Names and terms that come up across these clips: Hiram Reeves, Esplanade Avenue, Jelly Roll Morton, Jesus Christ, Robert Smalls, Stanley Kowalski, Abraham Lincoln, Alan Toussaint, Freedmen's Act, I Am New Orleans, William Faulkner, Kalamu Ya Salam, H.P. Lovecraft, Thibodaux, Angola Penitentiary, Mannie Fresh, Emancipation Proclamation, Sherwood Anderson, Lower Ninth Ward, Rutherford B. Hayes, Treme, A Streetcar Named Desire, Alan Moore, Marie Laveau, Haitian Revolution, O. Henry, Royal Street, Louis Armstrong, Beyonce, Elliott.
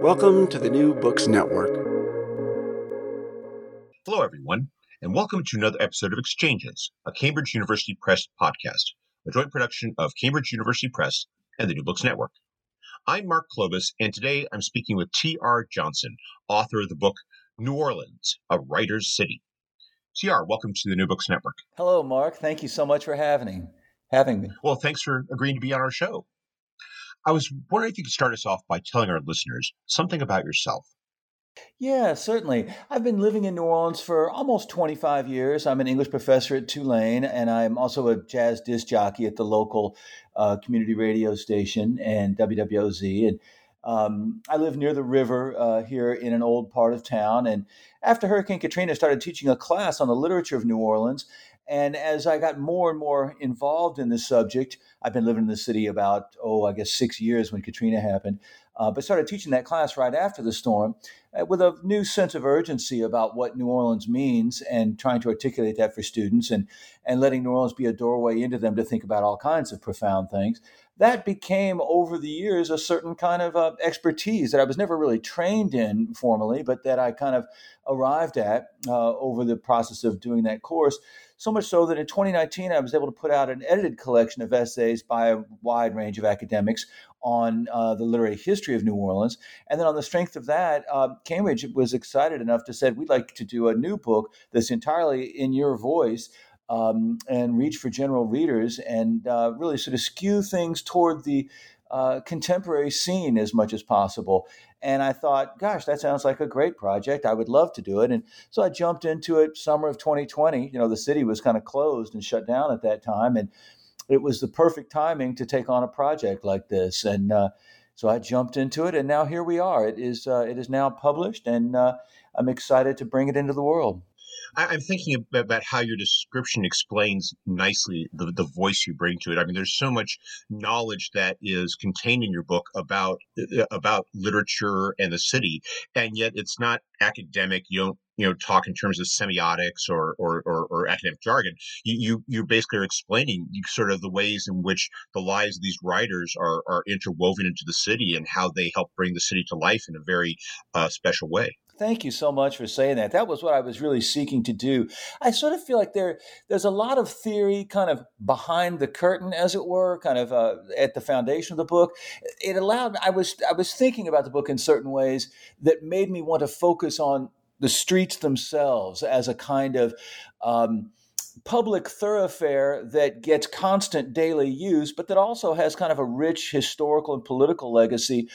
Welcome to the New Books Network. Hello, everyone, and welcome to another episode of Exchanges, a Cambridge University Press podcast, a joint production of Cambridge University Press and the New Books Network. I'm Mark Clovis, and today I'm speaking with T.R. Johnson, author of the book New Orleans, A Writer's City. T.R., welcome to the New Books Network. Hello, Mark. Thank you so much for having me. Well, thanks for agreeing to be on our show. I was wondering if you could start us off by telling our listeners something about yourself. Yeah, certainly. I've been living in New Orleans for almost 25 years. I'm an English professor at Tulane, and I'm also a jazz disc jockey at the local community radio station and WWOZ. And I live near the river here in an old part of town. And after Hurricane Katrina, I started teaching a class on the literature of New Orleans. And as I got more and more involved in this subject, I've been living in the city about, I guess 6 years when Katrina happened, but started teaching that class right after the storm with a new sense of urgency about what New Orleans means and trying to articulate that for students and letting New Orleans be a doorway into them to think about all kinds of profound things. That became, over the years, a certain kind of expertise that I was never really trained in formally, but that I kind of arrived at over the process of doing that course. So much so that in 2019, I was able to put out an edited collection of essays by a wide range of academics on the literary history of New Orleans. And then on the strength of that, Cambridge was excited enough to say, we'd like to do a new book that's entirely in your voice and reach for general readers and really sort of skew things toward the contemporary scene as much as possible. And I thought, gosh, that sounds like a great project. I would love to do it. And so I jumped into it summer of 2020. You know, the city was kind of closed and shut down at that time. And it was the perfect timing to take on a project like this. And so I jumped into it. And now here we are. It is now published. And I'm excited to bring it into the world. I'm thinking about how your description explains nicely the voice you bring to it. I mean, there's so much knowledge that is contained in your book about literature and the city, and yet it's not academic. You don't talk in terms of semiotics or academic jargon. You basically are explaining sort of the ways in which the lives of these writers are interwoven into the city and how they help bring the city to life in a very special way. Thank you so much for saying that. That was what I was really seeking to do. I sort of feel like there's a lot of theory kind of behind the curtain, as it were, kind of at the foundation of the book. It allowed, I was thinking about the book in certain ways that made me want to focus on the streets themselves as a kind of public thoroughfare that gets constant daily use, but that also has kind of a rich historical and political legacy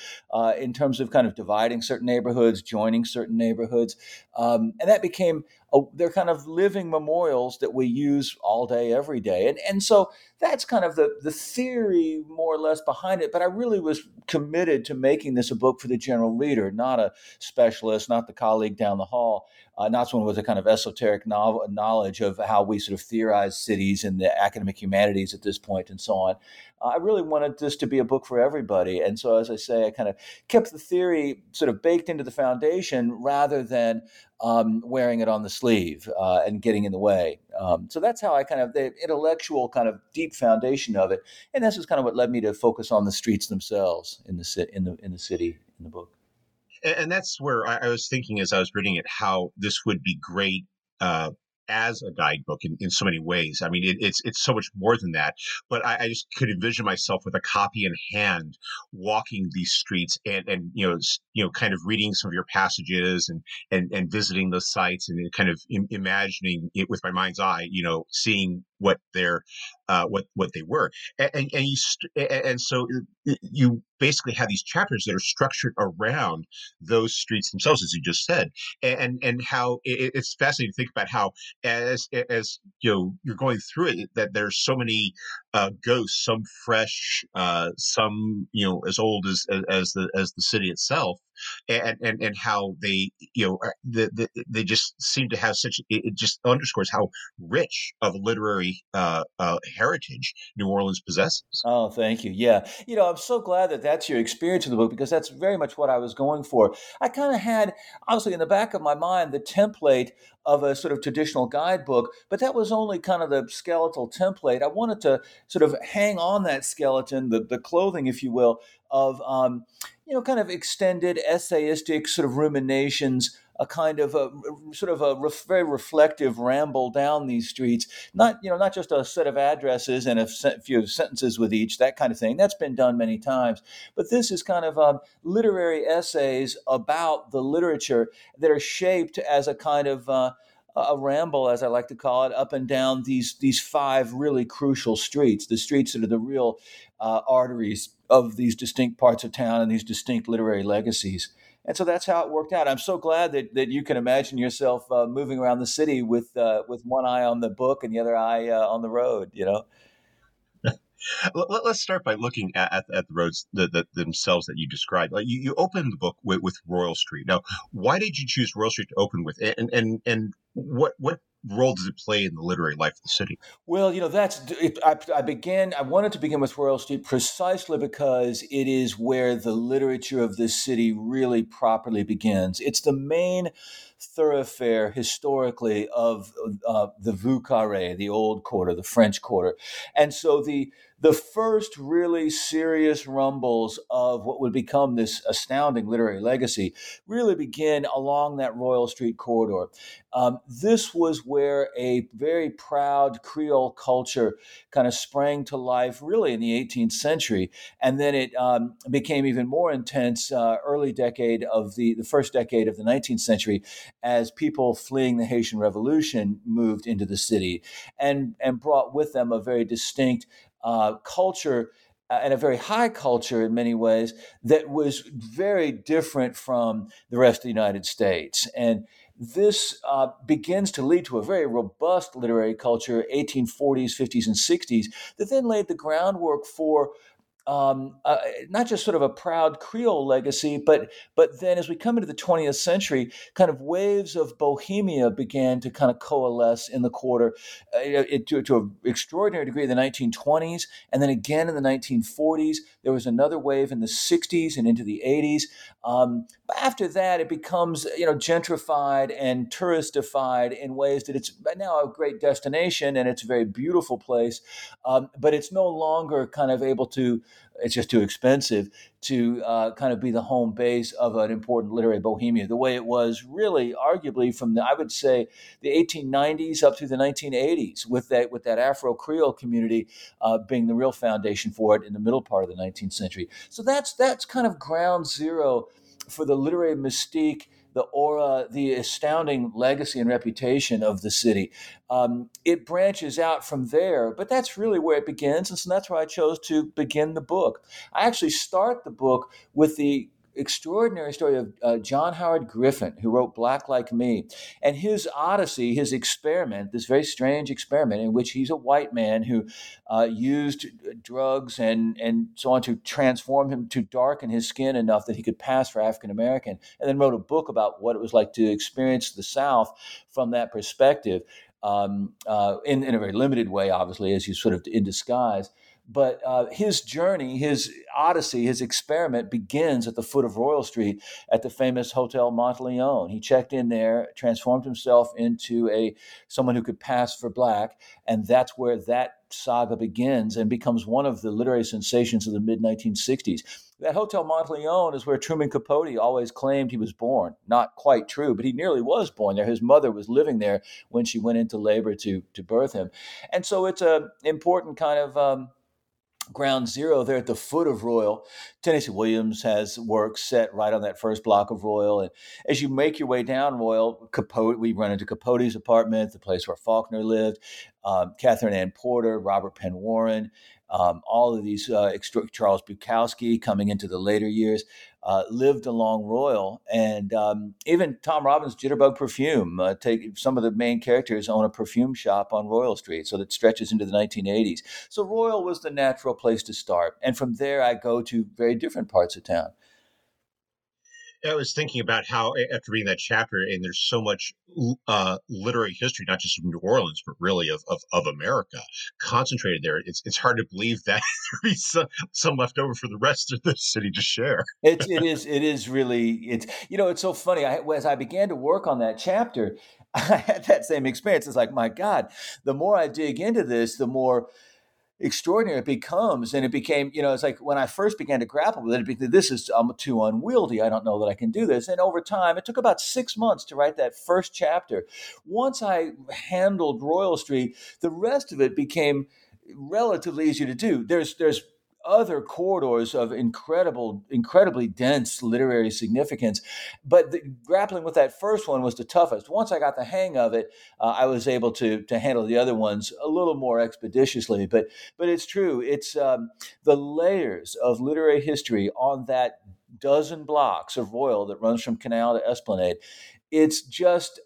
in terms of kind of dividing certain neighborhoods, joining certain neighborhoods. And that became, they're kind of living memorials that we use all day, every day. And so that's kind of the theory more or less behind it. But I really was committed to making this a book for the general reader, not a specialist, not the colleague down the hall, not someone with a kind of esoteric knowledge of how we sort of theorize cities in the academic humanities at this point and so on. I really wanted this to be a book for everybody. And so, as I say, I kind of kept the theory sort of baked into the foundation rather than wearing it on the sleeve and getting in the way. So that's how I kind of, the intellectual kind of deep foundation of it. And this is kind of what led me to focus on the streets themselves in the city, in the book. And that's where I was thinking as I was reading it, how this would be great as a guidebook in so many ways. I mean, it's so much more than that. But I just could envision myself with a copy in hand, walking these streets and kind of reading some of your passages and visiting those sites and kind of imagining it with my mind's eye. Seeing what their what they were, and so you basically have these chapters that are structured around those streets themselves, as you just said, and how it's fascinating to think about how as you're going through it, that there's so many ghosts, some fresh, some as old as the city itself. And how they they just seem to have such, it just underscores how rich of literary heritage New Orleans possesses. Oh, thank you. Yeah, I'm so glad that that's your experience in the book, because that's very much what I was going for. I kind of had, obviously, in the back of my mind the template of a sort of traditional guidebook, but that was only kind of the skeletal template. I wanted to sort of hang on that skeleton, the clothing, if you will, of you know, kind of extended essayistic sort of ruminations, a kind of a sort of a very reflective ramble down these streets, not just a set of addresses and a few sentences with each, that kind of thing. That's been done many times. But this is kind of literary essays about the literature that are shaped as a kind of a ramble, as I like to call it, up and down these five really crucial streets, the streets that are the real arteries of these distinct parts of town and these distinct literary legacies. And so that's how it worked out. I'm so glad that you can imagine yourself moving around the city with one eye on the book and the other eye on the road, you know. Let's start by looking at the roads themselves that you described. You opened the book with Royal Street. Now, why did you choose Royal Street to open with, and what role does it play in the literary life of the city? Well, I wanted to begin with Royal Street precisely because it is where the literature of this city really properly begins. It's the main thoroughfare historically of the Vieux Carré, the old quarter, the French quarter. And so the first really serious rumbles of what would become this astounding literary legacy really begin along that Royal Street corridor. This was where a very proud Creole culture kind of sprang to life really in the 18th century. And then it became even more intense early decade of the first decade of the 19th century as people fleeing the Haitian Revolution moved into the city and brought with them a very distinct culture and a very high culture in many ways that was very different from the rest of the United States. And this begins to lead to a very robust literary culture, 1840s, 50s, and 60s, that then laid the groundwork for not just sort of a proud Creole legacy, but then as we come into the 20th century, kind of waves of bohemia began to kind of coalesce in the quarter to an extraordinary degree in the 1920s. And then again in the 1940s, there was another wave in the 60s and into the 80s. But after that, it becomes, gentrified and touristified in ways that it's now a great destination and it's a very beautiful place, but it's no longer kind of able to. It's just too expensive to kind of be the home base of an important literary bohemia, the way it was really arguably from the 1890s up through the 1980s with that Afro-Creole community being the real foundation for it in the middle part of the 19th century. So that's kind of ground zero for the literary mystique, the aura, the astounding legacy and reputation of the city. It branches out from there, but that's really where it begins. And so that's where I chose to begin the book. I actually start the book with the extraordinary story of John Howard Griffin, who wrote Black Like Me, and his odyssey, his experiment, this very strange experiment in which he's a white man who used drugs and so on to transform him, to darken his skin enough that he could pass for African American, and then wrote a book about what it was like to experience the South from that perspective, in a very limited way, obviously, as he's sort of in disguise. But his journey, his odyssey, his experiment begins at the foot of Royal Street at the famous Hotel Monteleone. He checked in there, transformed himself into someone who could pass for black, and that's where that saga begins and becomes one of the literary sensations of the mid-1960s. That Hotel Monteleone is where Truman Capote always claimed he was born. Not quite true, but he nearly was born there. His mother was living there when she went into labor to birth him. And so it's an important kind of ground zero there at the foot of Royal. Tennessee Williams has work set right on that first block of Royal. And as you make your way down Royal, Capote, we run into Capote's apartment, the place where Faulkner lived, Katherine Anne Porter, Robert Penn Warren, all of these, Charles Bukowski coming into the later years, lived along Royal. And even Tom Robbins' Jitterbug Perfume, some of the main characters own a perfume shop on Royal Street, so that stretches into the 1980s. So Royal was the natural place to start. And from there, I go to very different parts of town. I was thinking about how, after reading that chapter, and there's so much literary history, not just of New Orleans, but really of America, concentrated there. It's hard to believe that there'd be some left over for the rest of the city to share. It's so funny. As I began to work on that chapter, I had that same experience. It's like, my God, the more I dig into this, the more extraordinary it becomes. And it became, you know, it's like when I first began to grapple with it, this is I'm too unwieldy. I don't know that I can do this. And over time, it took about 6 months to write that first chapter. Once I handled Royal Street, the rest of it became relatively easy to do. There's other corridors of incredibly dense literary significance. But grappling with that first one was the toughest. Once I got the hang of it, I was able to handle the other ones a little more expeditiously. But it's true. It's the layers of literary history on that dozen blocks of Royal that runs from Canal to Esplanade. It's just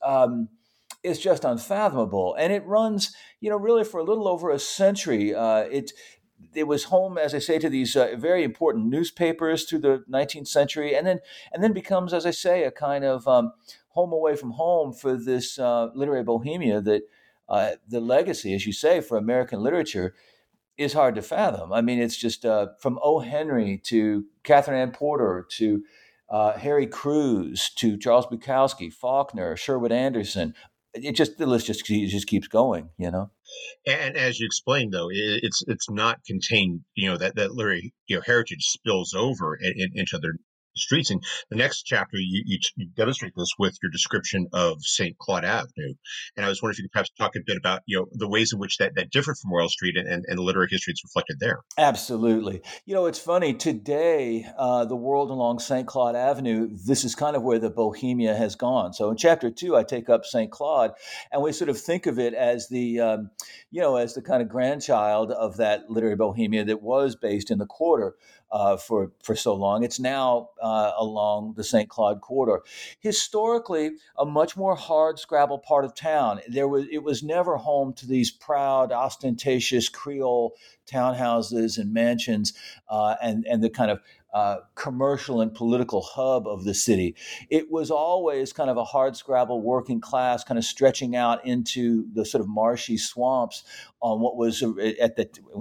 unfathomable. And it runs, you know, really for a little over a century. It was home, as I say, to these very important newspapers through the 19th century, and then becomes, as I say, a kind of home away from home for this literary bohemia that the legacy, as you say, for American literature is hard to fathom. I mean, it's just from O. Henry to Katherine Anne Porter to Harry Crews to Charles Bukowski, Faulkner, Sherwood Anderson. The list just keeps going, you know. And as you explained, though, it's not contained. You know that literary heritage spills over into other streets. And the next chapter, you demonstrate this with your description of St. Claude Avenue. And I was wondering if you could perhaps talk a bit about the ways in which that differed from Royal Street and the literary history that's reflected there. Absolutely. It's funny today, the world along St. Claude Avenue. This is kind of where the bohemia has gone. So in chapter 2, I take up St. Claude, and we sort of think of it as the as the kind of grandchild of that literary bohemia that was based in the quarter for so long. It's now along the St. Claude corridor. Historically, a much more hardscrabble part of town. It was never home to these proud, ostentatious Creole townhouses and mansions and the kind of commercial and political hub of the city. It was always kind of a hardscrabble working class kind of stretching out into the sort of marshy swamps on what was when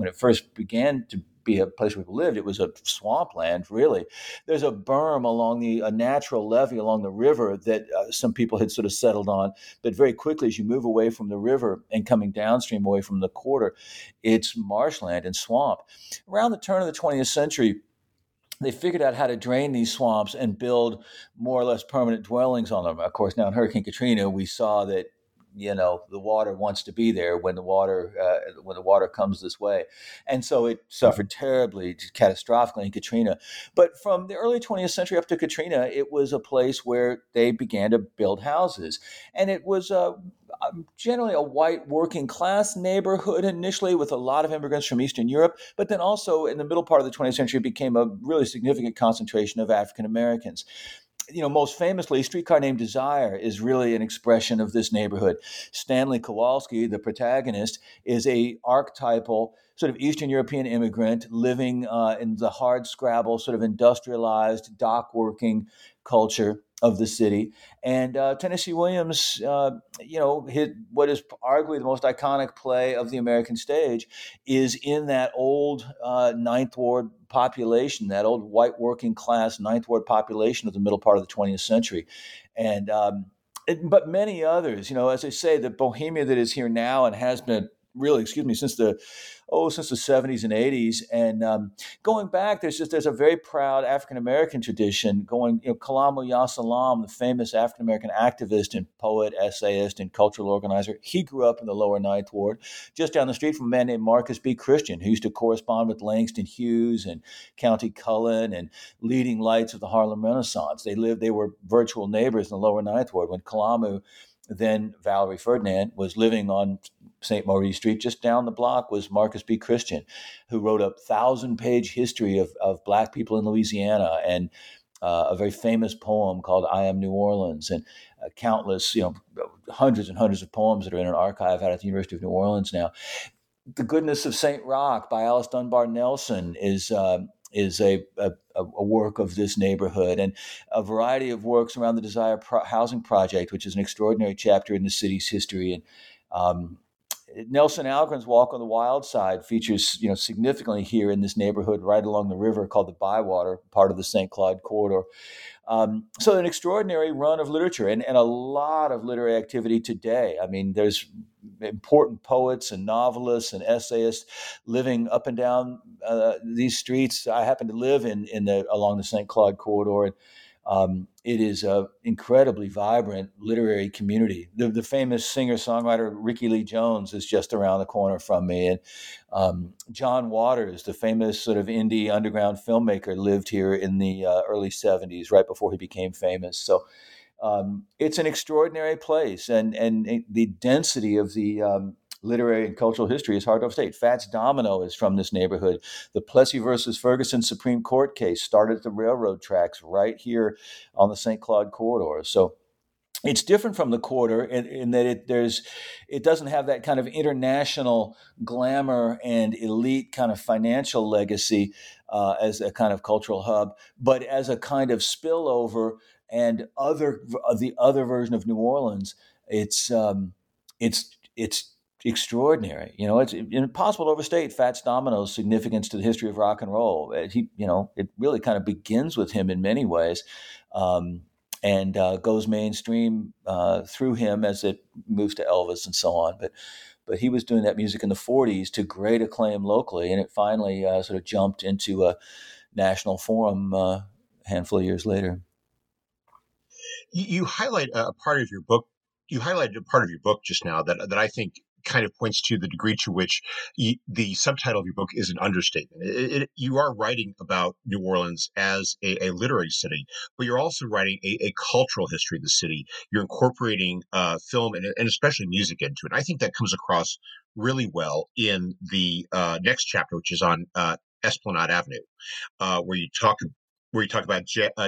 it first began to be a place where we lived. It was a swampland, really. There's a berm along a natural levee along the river that some people had sort of settled on. But very quickly, as you move away from the river and coming downstream away from the quarter, it's marshland and swamp. Around the turn of the 20th century, they figured out how to drain these swamps and build more or less permanent dwellings on them. Of course, now in Hurricane Katrina, we saw that the water wants to be there when the water comes this way. And so it suffered terribly, catastrophically in Katrina. But from the early 20th century up to Katrina, it was a place where they began to build houses. And it was generally a white working class neighborhood initially with a lot of immigrants from Eastern Europe, but then also in the middle part of the 20th century, it became a really significant concentration of African Americans. Most famously, Streetcar Named Desire is really an expression of this neighborhood. Stanley Kowalski, the protagonist, is an archetypal sort of Eastern European immigrant living in the hardscrabble, sort of industrialized, dock-working culture of the city. And Tennessee Williams, what is arguably the most iconic play of the American stage is in that old Ninth Ward population, that old white working class Ninth Ward population of the middle part of the 20th century. And but many others, as I say, the bohemia that is here now and has been really, since the 70s and 80s. And going back, there's a very proud African-American tradition going, Kalamu Ya Salam, the famous African-American activist and poet, essayist, and cultural organizer. He grew up in the Lower Ninth Ward, just down the street from a man named Marcus B. Christian, who used to correspond with Langston Hughes and County Cullen and leading lights of the Harlem Renaissance. They were virtual neighbors in the Lower Ninth Ward when Kalamu, then Valerie Ferdinand, was living on St. Maurice Street. Just down the block was Marcus B. Christian, who wrote a 1,000-page history of Black people in Louisiana and a very famous poem called I Am New Orleans, and countless, hundreds and hundreds of poems that are in an archive out at the University of New Orleans now. The Goodness of St. Rock by Alice Dunbar Nelson is a work of this neighborhood, and a variety of works around the Desire Housing Project, which is an extraordinary chapter in the city's history. And Nelson Algren's Walk on the Wild Side features, you know, significantly here in this neighborhood right along the river called the Bywater, part of the St. Claude corridor. So an extraordinary run of literature and a lot of literary activity today. I mean, there's important poets and novelists and essayists living up and down these streets. I happen to live along the St. Claude corridor, and it is an incredibly vibrant literary community. The famous singer-songwriter Ricky Lee Jones is just around the corner from me. And John Waters, the famous sort of indie underground filmmaker, lived here in the early 70s, right before he became famous. So it's an extraordinary place. And the density of the literary and cultural history is hard to overstate. Fats Domino is from this neighborhood. The Plessy versus Ferguson Supreme Court case started at the railroad tracks right here on the St. Claude corridor. So it's different from the quarter in that it doesn't have that kind of international glamour and elite kind of financial legacy as a kind of cultural hub, but as a kind of spillover and the other version of New Orleans, it's extraordinary. You know, it's impossible to overstate Fats Domino's significance to the history of rock and roll. He, you know, it really kind of begins with him in many ways, and goes mainstream through him as it moves to Elvis and so on. But he was doing that music in the 40s to great acclaim locally, and it finally sort of jumped into a national form a handful of years later. You highlighted a part of your book just now that I think kind of points to the degree to which the subtitle of your book is an understatement. You are writing about New Orleans as a literary city, but you're also writing a cultural history of the city. You're incorporating film and especially music into it. And I think that comes across really well in the next chapter, which is on Esplanade Avenue, where you talk about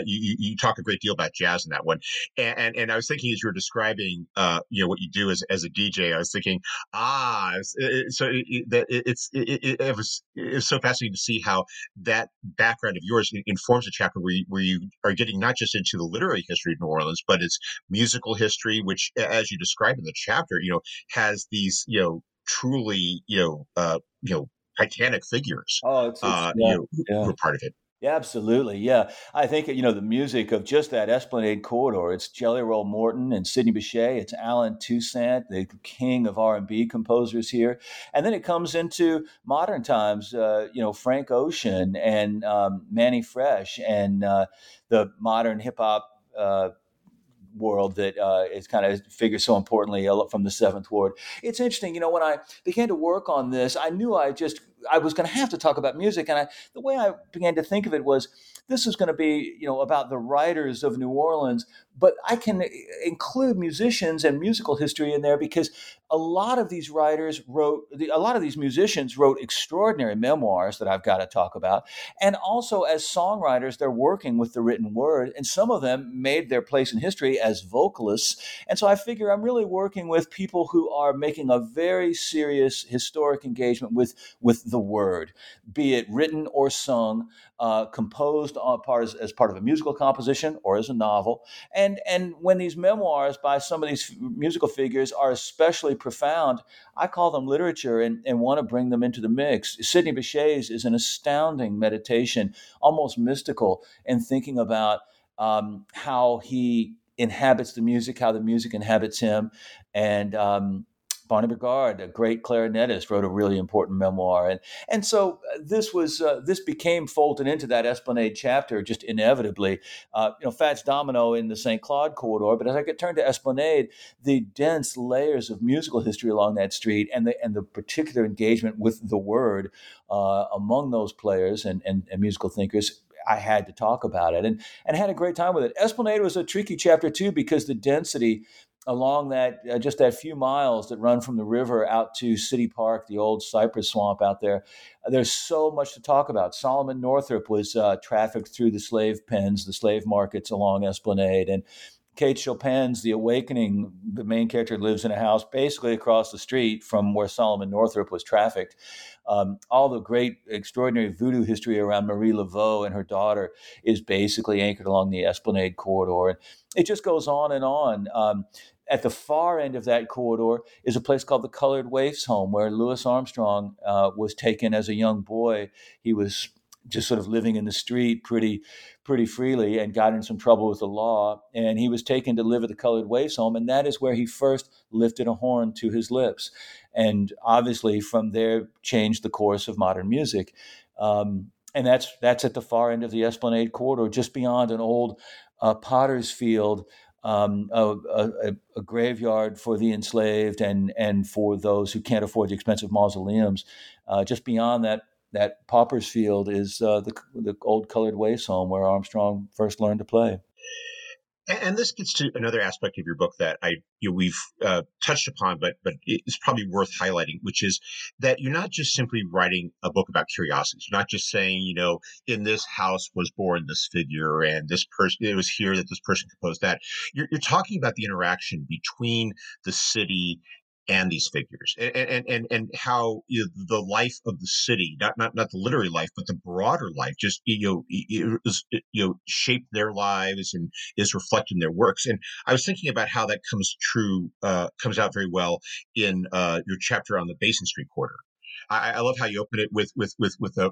you talk a great deal about jazz in that one, and I was thinking as you were describing what you do as a DJ, I was thinking it was so fascinating to see how that background of yours informs a chapter where you are getting not just into the literary history of New Orleans, but its musical history, which, as you describe in the chapter, has these truly titanic figures. Oh, who are part of it. Yeah, absolutely. Yeah. I think, the music of just that Esplanade corridor, it's Jelly Roll Morton and Sidney Bechet. It's Alan Toussaint, the king of R&B composers here. And then it comes into modern times, Frank Ocean and Manny Fresh and the modern hip hop world that is kind of figures so importantly from the 7th Ward. It's interesting, when I began to work on this, I knew I was going to have to talk about music, and the way I began to think of it was this is going to be, about the writers of New Orleans, but I can include musicians and musical history in there because a lot of these writers a lot of these musicians wrote extraordinary memoirs that I've got to talk about. And also as songwriters, they're working with the written word, and some of them made their place in history as vocalists. And so I figure I'm really working with people who are making a very serious historic engagement with the word, be it written or sung, composed as part of a musical composition or as a novel. And when these memoirs by some of these musical figures are especially profound, I call them literature and want to bring them into the mix. Sidney Bechet's is an astounding meditation, almost mystical, in thinking about how he inhabits the music, how the music inhabits him. And Bonnie Brigard, a great clarinetist, wrote a really important memoir. And so this became folded into that Esplanade chapter just inevitably. Fats Domino in the St. Claude corridor, but as I get turned to Esplanade, the dense layers of musical history along that street and the particular engagement with the word among those players and musical thinkers, I had to talk about it and had a great time with it. Esplanade was a tricky chapter too because the density along that, just that few miles that run from the river out to City Park, the old cypress swamp out there, there's so much to talk about. Solomon Northup was trafficked through the slave pens, the slave markets along Esplanade, and Kate Chopin's The Awakening, the main character lives in a house basically across the street from where Solomon Northup was trafficked. All the great, extraordinary voodoo history around Marie Laveau and her daughter is basically anchored along the Esplanade corridor. And it just goes on and on. At the far end of that corridor is a place called the Colored Waifs' Home, where Louis Armstrong was taken as a young boy. He was just sort of living in the street pretty freely and got in some trouble with the law. And he was taken to live at the Colored Waifs' Home. And that is where he first lifted a horn to his lips. And obviously from there changed the course of modern music. And that's at the far end of the Esplanade corridor, just beyond an old potter's field, a graveyard for the enslaved and for those who can't afford the expensive mausoleums. Just beyond that pauper's field is the old Colored Waifs' Home where Armstrong first learned to play. And this gets to another aspect of your book that we've touched upon, but it's probably worth highlighting, which is that you're not just simply writing a book about curiosities. You're not just saying, in this house was born this figure, and this person, it was here that this person composed that. You're talking about the interaction between the city and these figures, and how the life of the city, not the literary life, but the broader life, just shaped their lives and is reflected in their works. And I was thinking about how that comes out very well in your chapter on the Basin Street corridor. I love how you open it with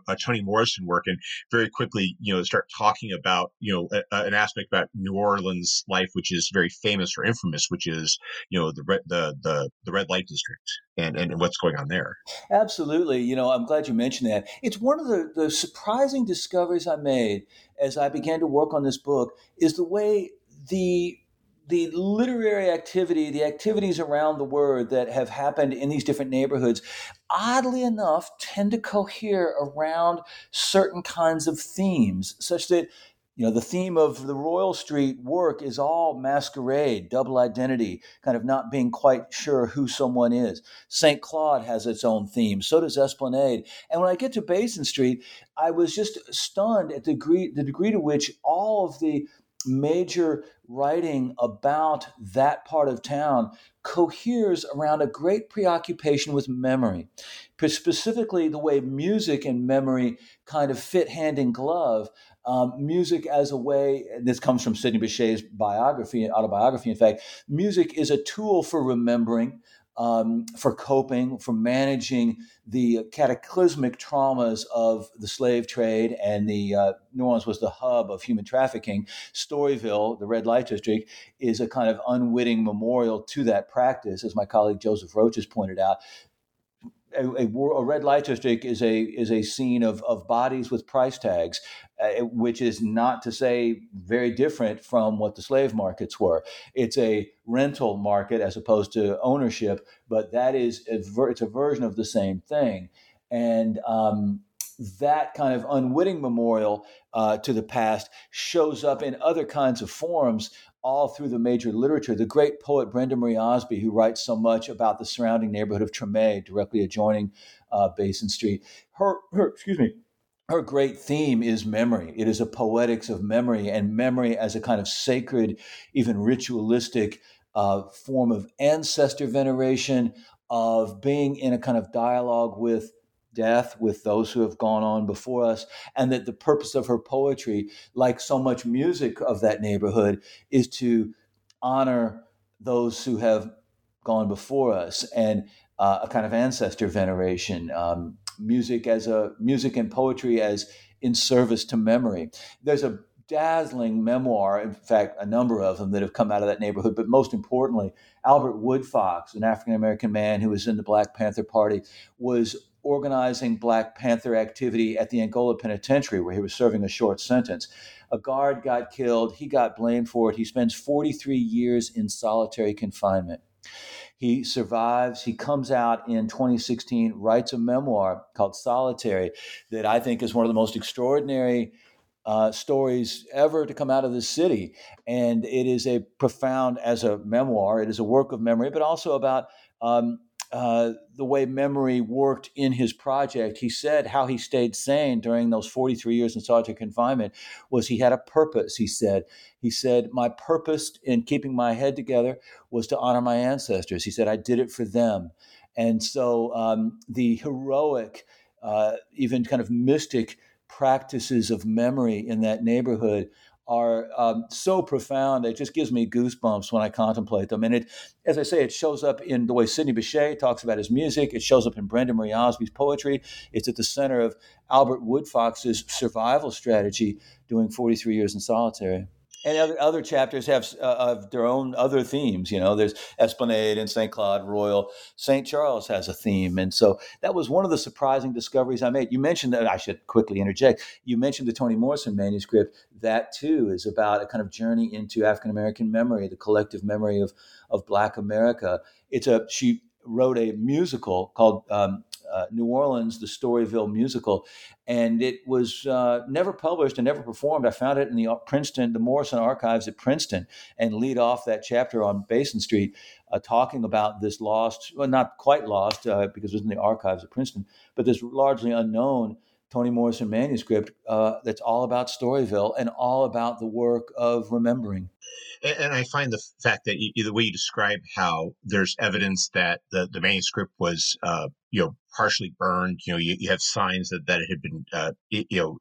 a Toni Morrison work, and very quickly, start talking about, an aspect about New Orleans life, which is very famous or infamous, which is, the red light district and what's going on there. Absolutely. I'm glad you mentioned that. It's one of the surprising discoveries I made as I began to work on this book is the way the literary activity, the activities around the word that have happened in these different neighborhoods, oddly enough, tend to cohere around certain kinds of themes, such that, the theme of the Royal Street work is all masquerade, double identity, kind of not being quite sure who someone is. St. Claude has its own theme. So does Esplanade. And when I get to Basin Street, I was just stunned at the degree to which all of the major writing about that part of town coheres around a great preoccupation with memory, specifically the way music and memory kind of fit hand in glove. Music as a way, and this comes from Sidney Bechet's autobiography, in fact, music is a tool for remembering, for coping, for managing the cataclysmic traumas of the slave trade, and the New Orleans was the hub of human trafficking. Storyville, the red light district, is a kind of unwitting memorial to that practice, as my colleague Joseph Roach has pointed out. A red light district is a scene of bodies with price tags, which is not to say very different from what the slave markets were. It's a rental market as opposed to ownership, but that is it's a version of the same thing. And that kind of unwitting memorial to the past shows up in other kinds of forms all through the major literature. The great poet Brenda Marie Osby, who writes so much about the surrounding neighborhood of Treme, directly adjoining Basin Street, her great theme is memory. It is a poetics of memory, and memory as a kind of sacred, even ritualistic form of ancestor veneration, of being in a kind of dialogue with death, with those who have gone on before us, and that the purpose of her poetry, like so much music of that neighborhood, is to honor those who have gone before us, and a kind of ancestor veneration, music and poetry as in service to memory. There's a dazzling memoir, in fact, a number of them that have come out of that neighborhood, but most importantly, Albert Woodfox, an African-American man who was in the Black Panther Party, was organizing Black Panther activity at the Angola Penitentiary, where he was serving a short sentence. A guard got killed. He got blamed for it. He spends 43 years in solitary confinement. He survives. He comes out in 2016, writes a memoir called Solitary that I think is one of the most extraordinary stories ever to come out of this city. And it is a profound, as a memoir, it is a work of memory, but also about the way memory worked in his project. He said how he stayed sane during those 43 years in solitary confinement was he had a purpose, he said. He said, my purpose in keeping my head together was to honor my ancestors. He said, I did it for them. And so the heroic, even kind of mystic practices of memory in that neighborhood are so profound. It just gives me goosebumps when I contemplate them. And it, as I say, it shows up in the way Sidney Bechet talks about his music. It shows up in Brenda Marie Osby's poetry. It's at the center of Albert Woodfox's survival strategy doing 43 years in solitary. And other chapters have of their own other themes. You know, there's Esplanade and St. Claude, Royal. St. Charles has a theme. And so that was one of the surprising discoveries I made. You mentioned that, I should quickly interject, you mentioned the Toni Morrison manuscript. That, too, is about a kind of journey into African-American memory, the collective memory of Black America. She wrote a musical called New Orleans, the Storyville musical, and it was never published and never performed. I found it in the Morrison archives at Princeton, and lead off that chapter on Basin Street talking about this lost, well, not quite lost because it was in the archives at Princeton, but this largely unknown Toni Morrison manuscript that's all about Storyville and all about the work of remembering. And I find the fact that the way you describe how there's evidence that the manuscript was, partially burned. You know, you have signs that it had been,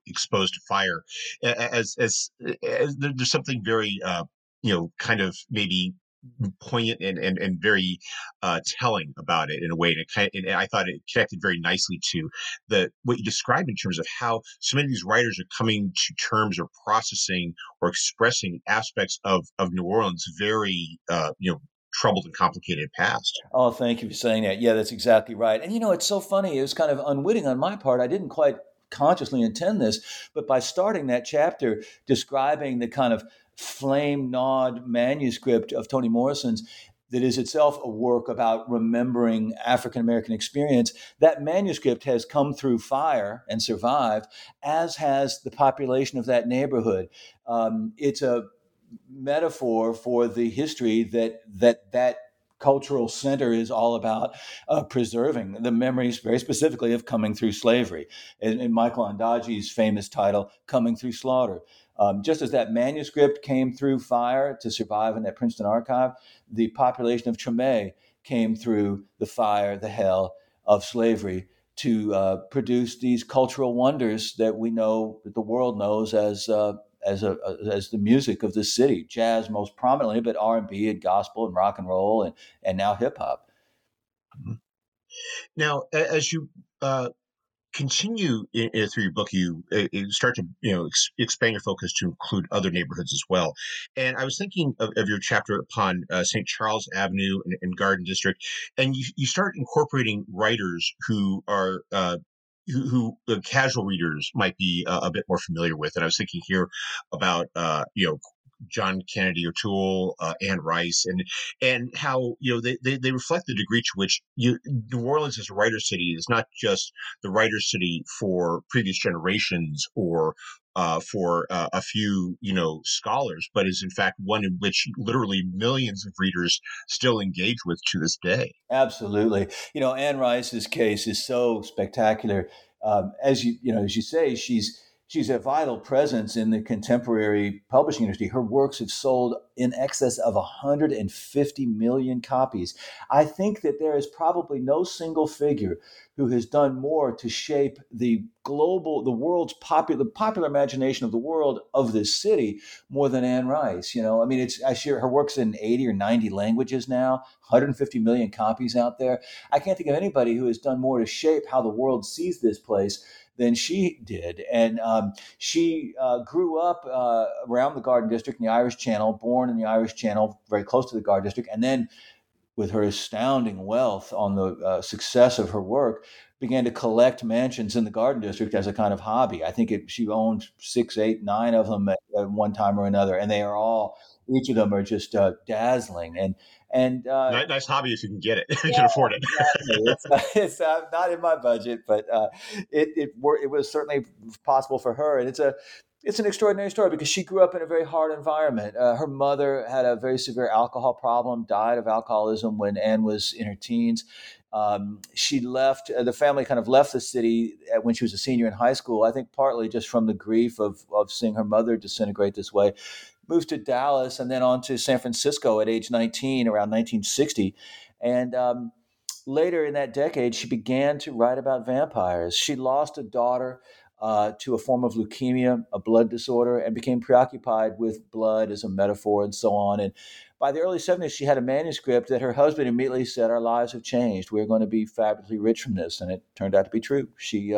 exposed to fire. As there's something very, kind of maybe poignant and very telling about it in a way. And I thought it connected very nicely to what you described in terms of how so many of these writers are coming to terms or processing or expressing aspects of New Orleans' very, troubled and complicated past. Oh, thank you for saying that. Yeah, that's exactly right. And, it's so funny. It was kind of unwitting on my part. I didn't quite consciously intend this, but by starting that chapter describing the kind of flame-gnawed manuscript of Toni Morrison's that is itself a work about remembering African-American experience, that manuscript has come through fire and survived, as has the population of that neighborhood. It's a metaphor for the history that cultural center is all about, preserving the memories, very specifically, of coming through slavery. In Michael Ondaatje's famous title, Coming Through Slaughter. Just as that manuscript came through fire to survive in that Princeton archive, the population of Treme came through the fire, the hell of slavery, to produce these cultural wonders that we know, that the world knows as the music of this city, jazz most prominently, but R&B and gospel and rock and roll and now hip hop. Mm-hmm. Now, as you continue through your book, you start to expand your focus to include other neighborhoods as well. And I was thinking of your chapter upon St. Charles Avenue and Garden District, and you start incorporating writers who are who the casual readers might be a bit more familiar with. And I was thinking here about, John Kennedy O'Toole, Anne Rice, and how, they reflect the degree to which New Orleans as a writer's city is not just the writer's city for previous generations or for a few, scholars, but is in fact one in which literally millions of readers still engage with to this day. Absolutely. Anne Rice's case is so spectacular. As you say, she's a vital presence in the contemporary publishing industry. Her works have sold in excess of 150 million copies. I think that there is probably no single figure who has done more to shape the popular imagination of the world of this city more than Anne Rice. I share her works in 80 or 90 languages now, 150 million copies out there. I can't think of anybody who has done more to shape how the world sees this place than she did. And she grew up around the Garden District in the Irish Channel, born in the Irish Channel, very close to the Garden District. And then with her astounding wealth on the success of her work, began to collect mansions in the Garden District as a kind of hobby. I think she owned 6, 8, 9 of them at one time or another. And they are all, each of them are just dazzling. And nice hobby if you can get it, if you can afford it. Exactly. It's not in my budget, but it was certainly possible for her. And it's a it's an extraordinary story because she grew up in a very hard environment. Her mother had a very severe alcohol problem, died of alcoholism when Anne was in her teens. She left, the family kind of left the city when she was a senior in high school, I think partly just from the grief of seeing her mother disintegrate this way, moved to Dallas and then on to San Francisco at age 19, around 1960. And later in that decade, she began to write about vampires. She lost a daughter to a form of leukemia, a blood disorder, and became preoccupied with blood as a metaphor and so on. And by the early 70s, she had a manuscript that her husband immediately said, our lives have changed. We're going to be fabulously rich from this. And it turned out to be true. She,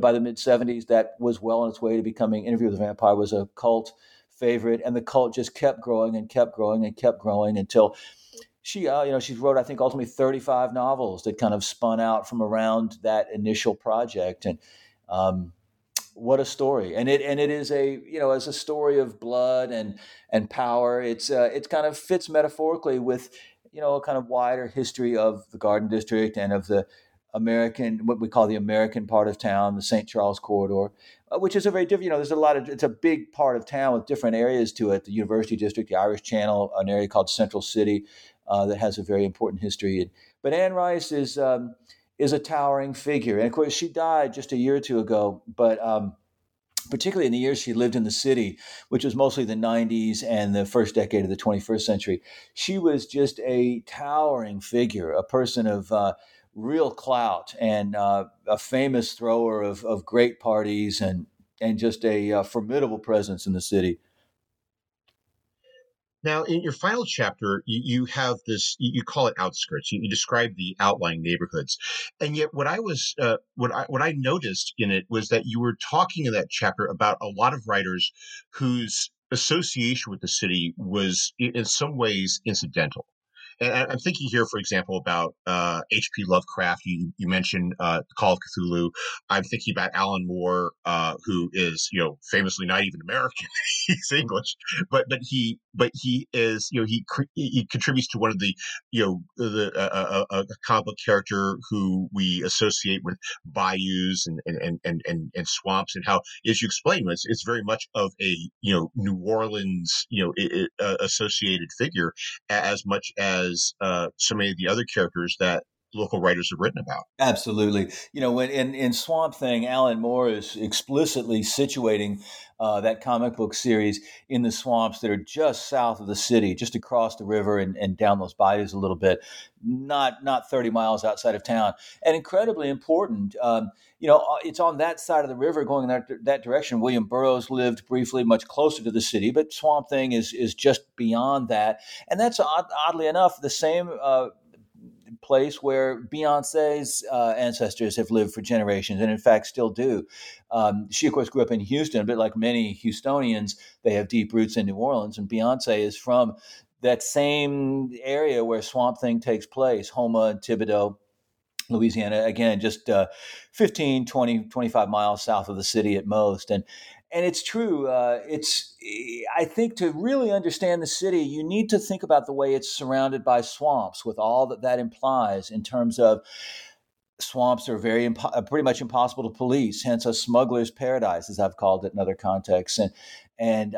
by the mid-70s, that was well on its way to becoming Interview with the Vampire was a cult favorite. And the cult just kept growing and kept growing and kept growing until she, she wrote, I think, ultimately 35 novels that kind of spun out from around that initial project. And what a story. And it is as a story of blood and power. It kind of fits metaphorically with, a kind of wider history of the Garden District and of the American, what we call the American part of town, the St. Charles corridor, which is a very different, it's a big part of town with different areas to it. The University District, the Irish Channel, an area called Central City that has a very important history. But Anne Rice is a towering figure. And of course she died just a year or two ago, but particularly in the years she lived in the city, which was mostly the 90s and the first decade of the 21st century, she was just a towering figure, a person of real clout and a famous thrower of great parties and just a formidable presence in the city. Now, in your final chapter, you have this, you call it outskirts. You describe the outlying neighborhoods. And yet what I was, what I noticed in it was that you were talking in that chapter about a lot of writers whose association with the city was in some ways incidental. And I'm thinking here, for example, about H.P. Lovecraft. You mentioned The Call of Cthulhu. I'm thinking about Alan Moore, who is, famously not even American. He's English, but he is, he contributes to one of the, a comic character who we associate with bayous and swamps, and how, as you explain, it's very much of a New Orleans associated figure as much as so many of the other characters that local writers have written about. Absolutely. When in Swamp Thing, Alan Moore is explicitly situating that comic book series in the swamps that are just south of the city, just across the river and down those bayous a little bit, not 30 miles outside of town. And incredibly important, it's on that side of the river going in that direction. William Burroughs lived briefly much closer to the city, but Swamp Thing is just beyond that. And that's, oddly enough, the same place where Beyonce's ancestors have lived for generations and in fact still do. She, of course, grew up in Houston, but like many Houstonians, they have deep roots in New Orleans, and Beyonce is from that same area where Swamp Thing takes place, Houma and Thibodaux, Louisiana, again, just 15, 20, 25 miles south of the city at most. And it's true. I think to really understand the city, you need to think about the way it's surrounded by swamps, with all that implies in terms of swamps are very pretty much impossible to police, hence a smuggler's paradise, as I've called it in other contexts, and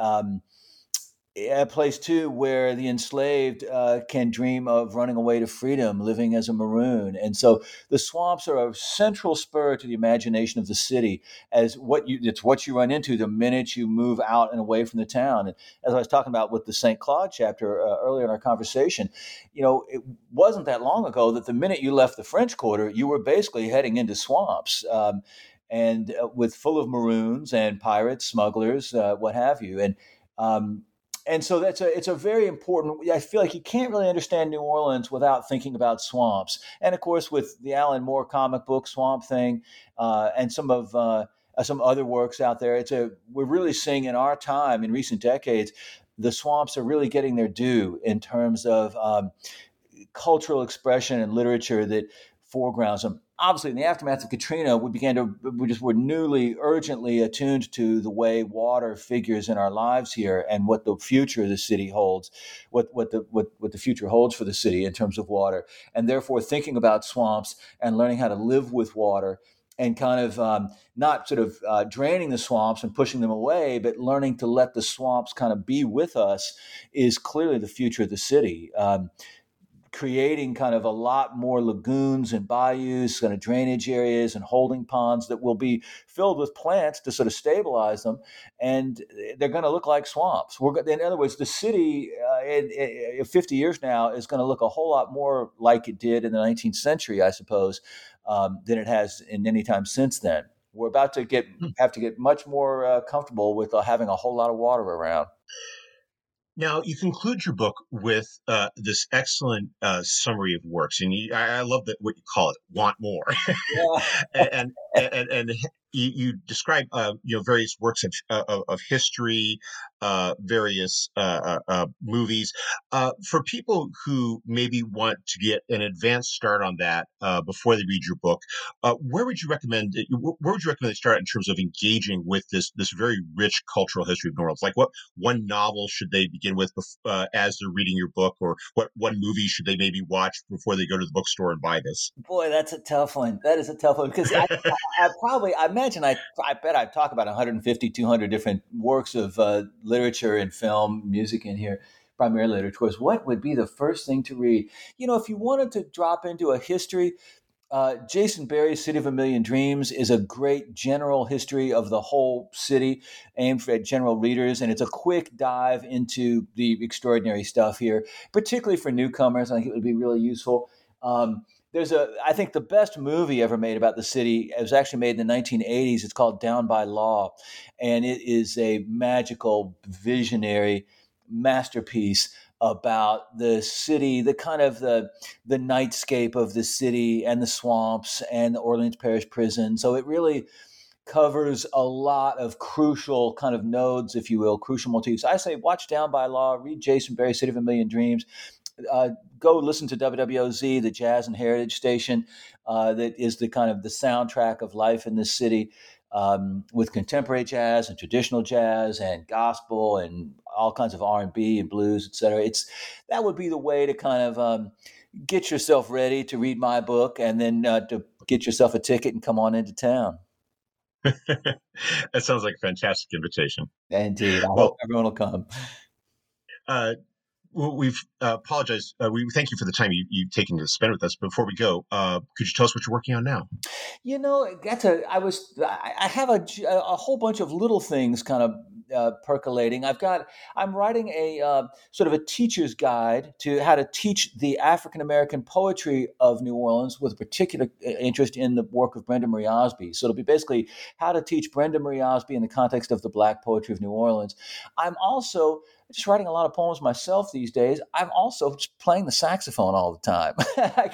a place too where the enslaved can dream of running away to freedom, living as a maroon. And so the swamps are a central spur to the imagination of the city as it's what you run into the minute you move out and away from the town. And as I was talking about with the St. Claude chapter earlier in our conversation, it wasn't that long ago that the minute you left the French Quarter, you were basically heading into swamps and with full of maroons and pirates, smugglers, what have you. And so it's a very important, I feel like you can't really understand New Orleans without thinking about swamps. And of course, with the Alan Moore comic book, Swamp Thing, and some other works out there, we're really seeing in our time, in recent decades, the swamps are really getting their due in terms of cultural expression and literature that foregrounds them. Obviously, in the aftermath of Katrina, we were newly, urgently attuned to the way water figures in our lives here and what the future of the city holds, what the future holds for the city in terms of water, and therefore thinking about swamps and learning how to live with water and kind of not sort of draining the swamps and pushing them away, but learning to let the swamps kind of be with us is clearly the future of the city. Creating kind of a lot more lagoons and bayous, kind of drainage areas and holding ponds that will be filled with plants to sort of stabilize them, and they're going to look like swamps. In other words, the city in 50 years now is going to look a whole lot more like it did in the 19th century, I suppose, than it has in any time since then. We're about to have to get much more comfortable with having a whole lot of water around. Now, you conclude your book with this excellent summary of works, and I love that what you call it, want more. Yeah. and you describe various works of history, various movies. For people who maybe want to get an advanced start on that before they read your book, where would you recommend they start in terms of engaging with this very rich cultural history of New Orleans? Like, what one novel should they begin with as they're reading your book, or what one movie should they maybe watch before they go to the bookstore and buy this? Boy, that's a tough one. That is a tough one, because I bet I've talked about 150, 200 different works of literature and film, music in here, primarily literature. What would be the first thing to read? You know, if you wanted to drop into a history, Jason Berry's City of a Million Dreams is a great general history of the whole city aimed at general readers. And it's a quick dive into the extraordinary stuff here, particularly for newcomers. I think it would be really useful. I think the best movie ever made about the city, it was actually made in the 1980s. It's called Down by Law, and it is a magical, visionary masterpiece about the city, the kind of the nightscape of the city and the swamps and the Orleans Parish Prison. So it really covers a lot of crucial kind of nodes, if you will, crucial motifs. I say watch Down by Law, read Jason Berry's City of a Million Dreams. Go listen to WWOZ, the jazz and heritage station that is the kind of the soundtrack of life in this city, with contemporary jazz and traditional jazz and gospel and all kinds of R&B and blues, et cetera. That would be the way to kind of get yourself ready to read my book, and then to get yourself a ticket and come on into town. That sounds like a fantastic invitation. Indeed. I hope everyone will come. We've apologized. We thank you for the time you've taken to spend with us. Before we go, could you tell us what you're working on now? You know, I have a whole bunch of little things kind of percolating. I'm writing a sort of a teacher's guide to how to teach the African American poetry of New Orleans, with a particular interest in the work of Brenda Marie Osby. So it'll be basically how to teach Brenda Marie Osby in the context of the Black poetry of New Orleans. I'm also just writing a lot of poems myself these days. I'm also just playing the saxophone all the time. I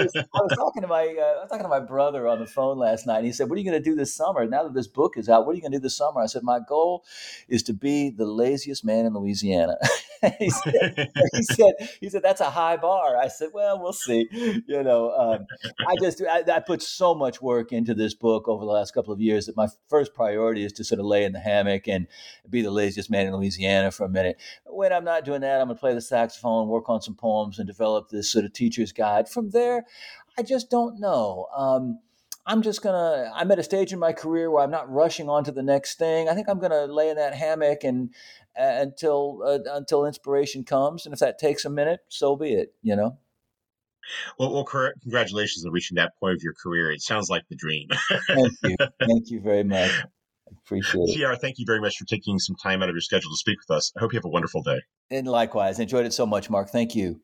was talking to my brother on the phone last night, and he said, "What are you going to do this summer? Now that this book is out, what are you going to do this summer?" I said, "My goal is to be the laziest man in Louisiana." He said, "That's a high bar." I said, "Well, we'll see." You know, I put so much work into this book over the last couple of years that my first priority is to sort of lay in the hammock and be the laziest man in Louisiana for a minute. When I'm not doing that, I'm going to play the saxophone, work on some poems, and develop this sort of teacher's guide. From there, I just don't know. I'm at a stage in my career where I'm not rushing on to the next thing. I think I'm going to lay in that hammock and until inspiration comes. And if that takes a minute, so be it, you know? Well, congratulations on reaching that point of your career. It sounds like the dream. Thank you. Thank you very much. I appreciate it. T.R., thank you very much for taking some time out of your schedule to speak with us. I hope you have a wonderful day. And likewise. Enjoyed it so much, Mark. Thank you.